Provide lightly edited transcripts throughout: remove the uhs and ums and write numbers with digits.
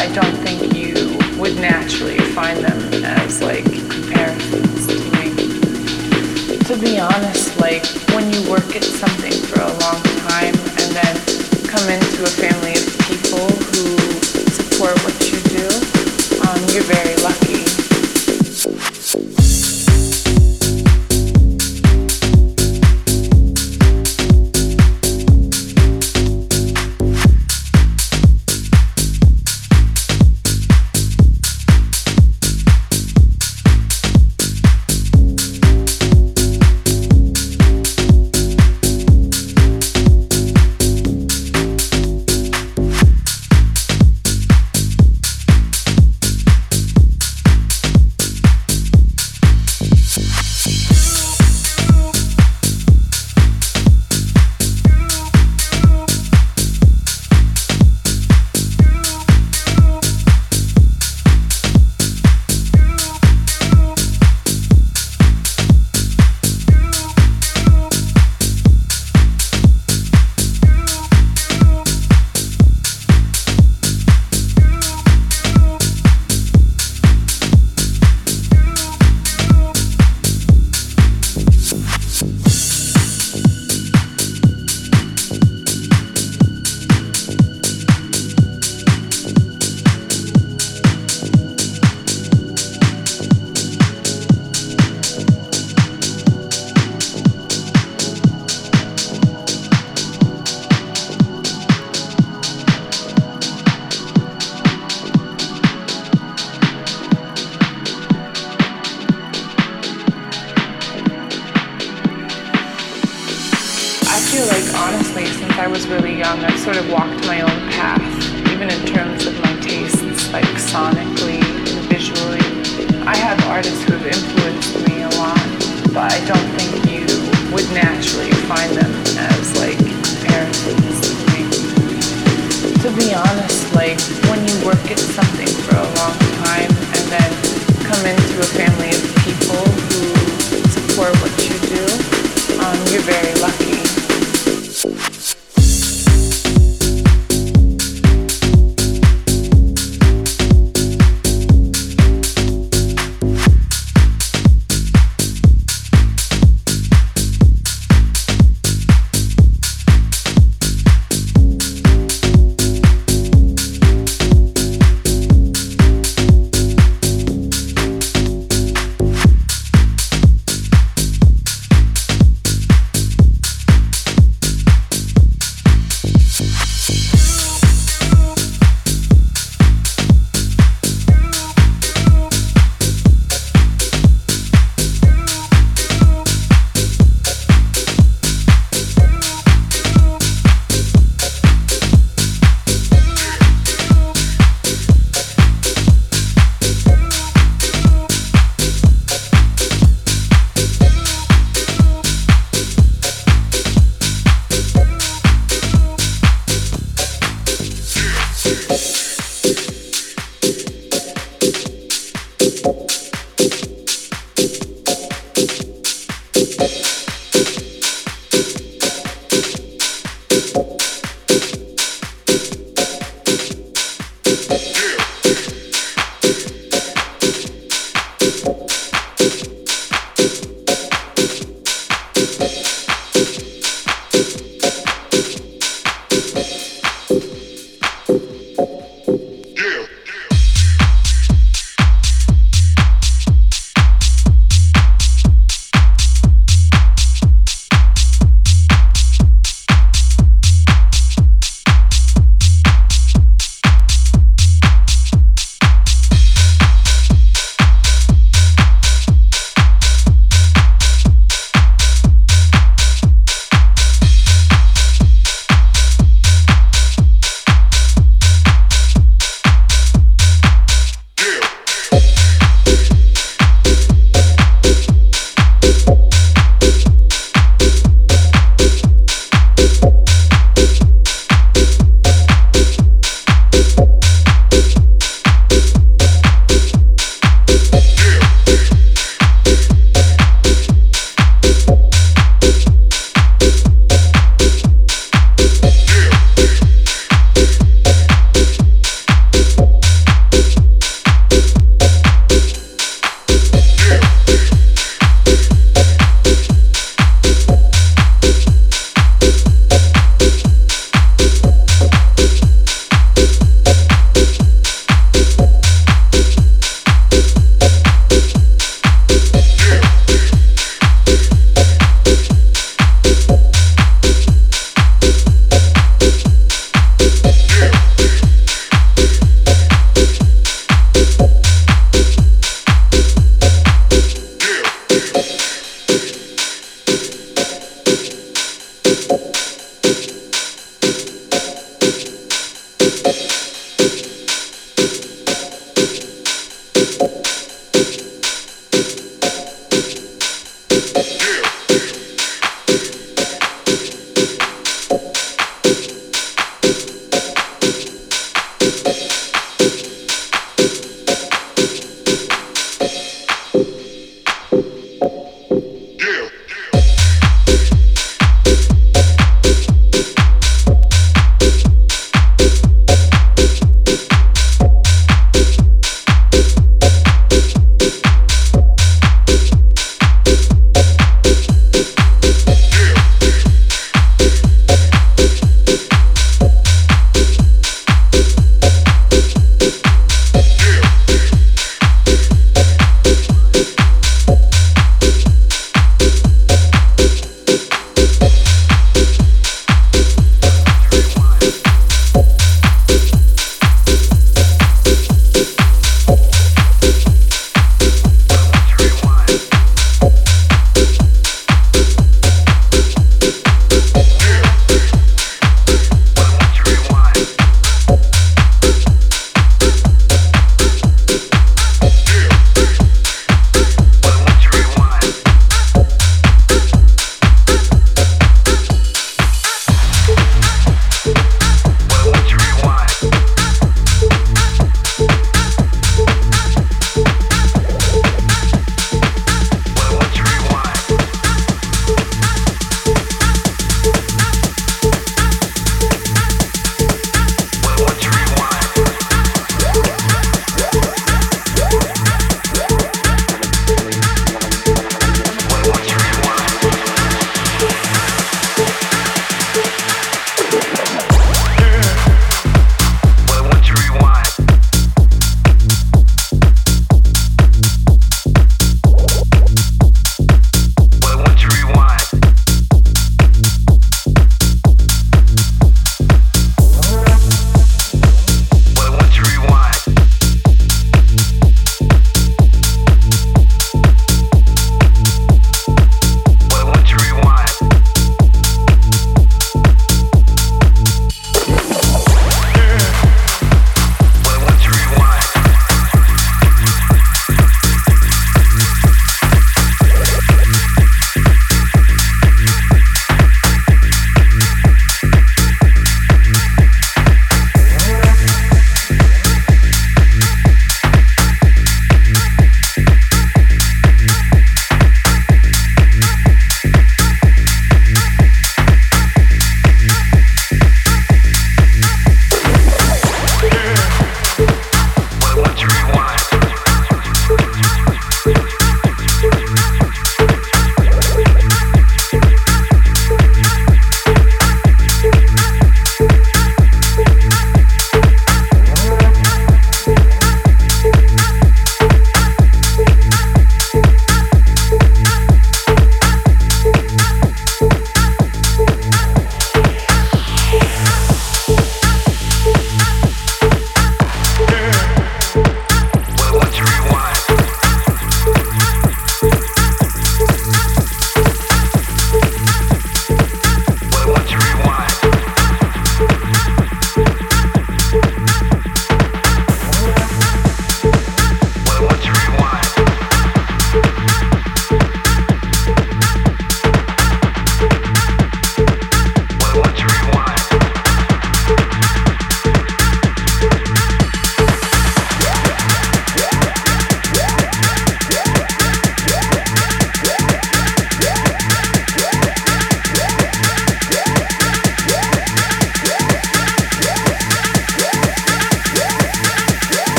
I don't think you would naturally find them as like comparisons to me. To be honest, like when you work at something for a long time and then come into a family of people who support what you do, you're very lucky.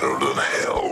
better than hell.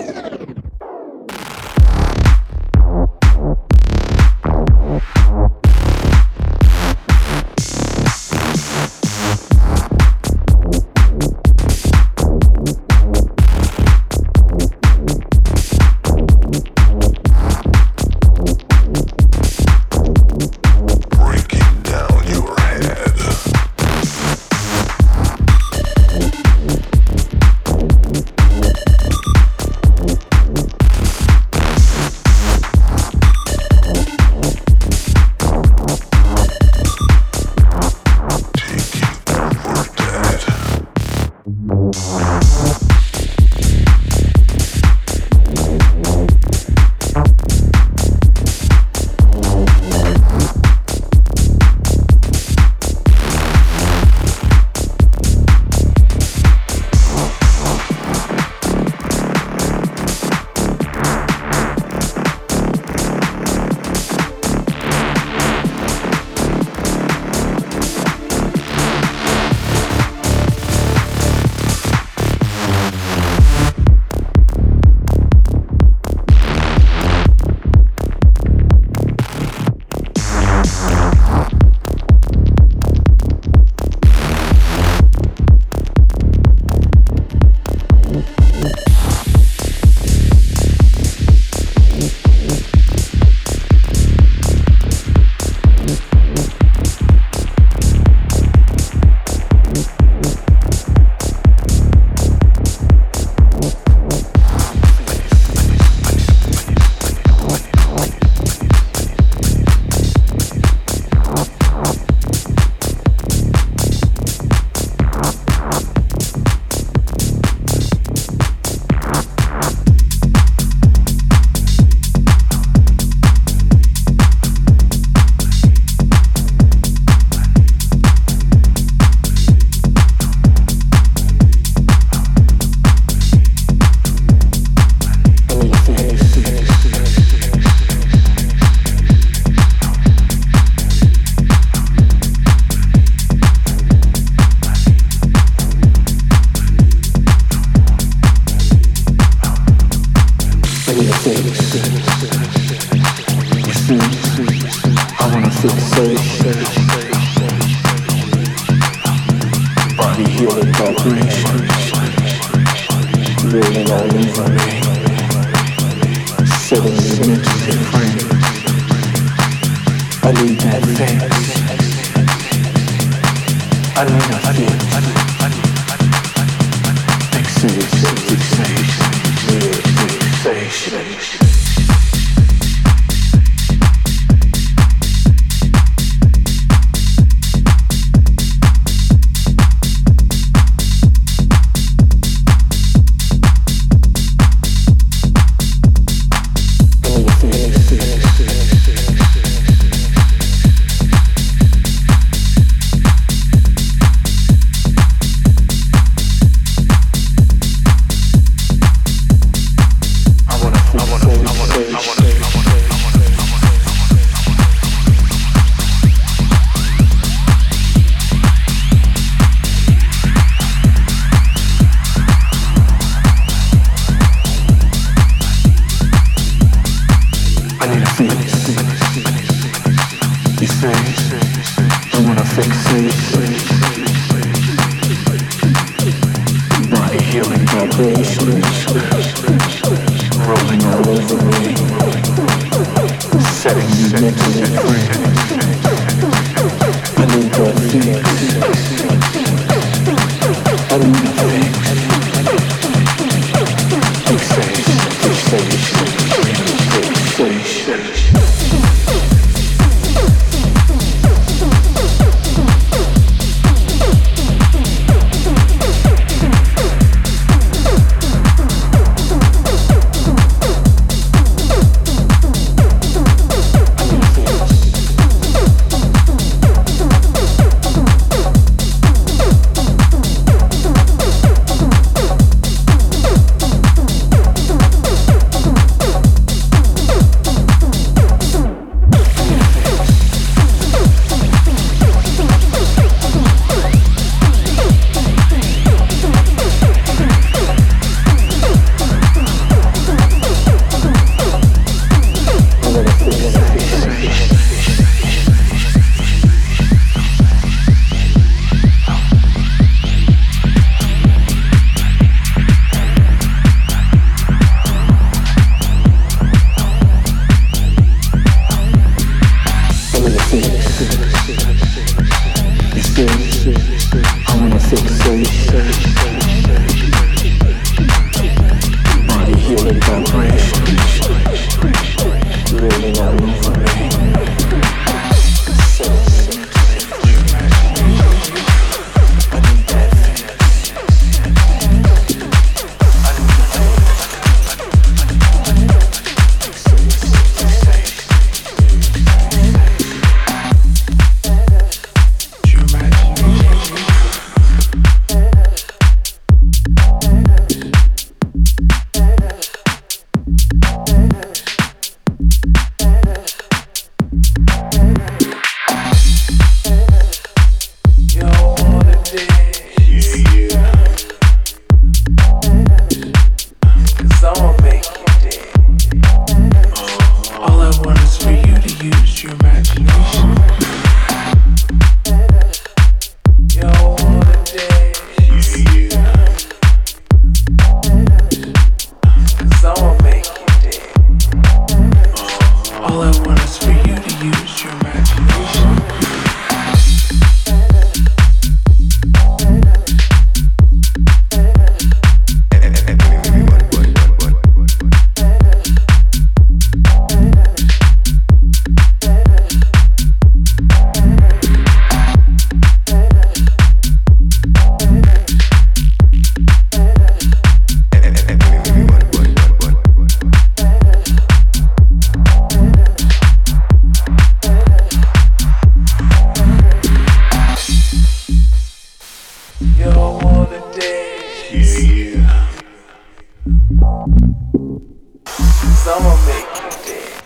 Someone make me dead.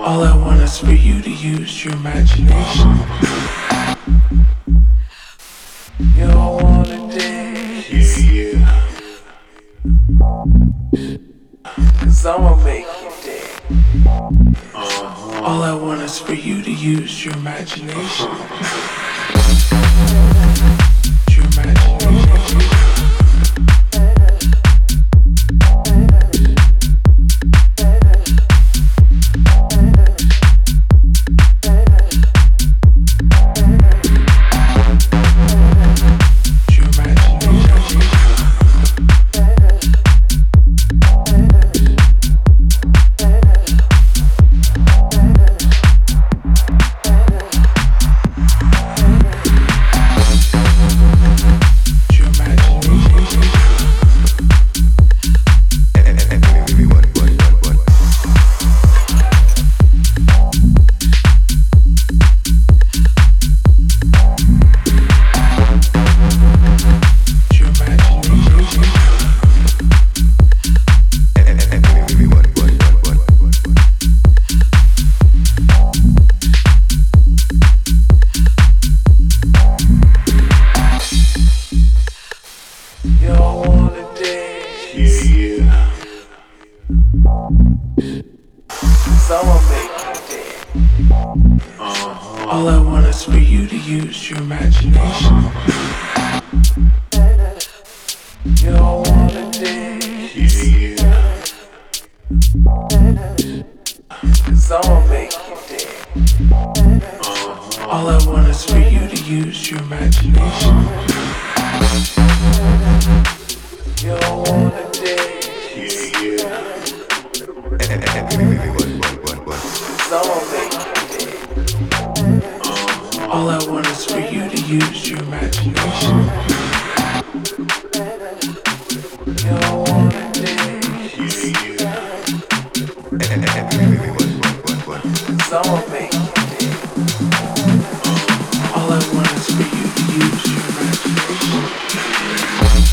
All I want is for you to use your imagination. You don't wanna dance. Yeah. Someone make me dead. All I want is for you to use your imagination. Your imagination. All I want is for you to use your imagination. You don't wanna dance. Cause I'ma make you dance. All I want is for you to use your imagination. You don't wanna dance. I'ma make you. All I want is for you to use your imagination. You don't wanna dance. Someone make you dance. All I want is for you to use your imagination.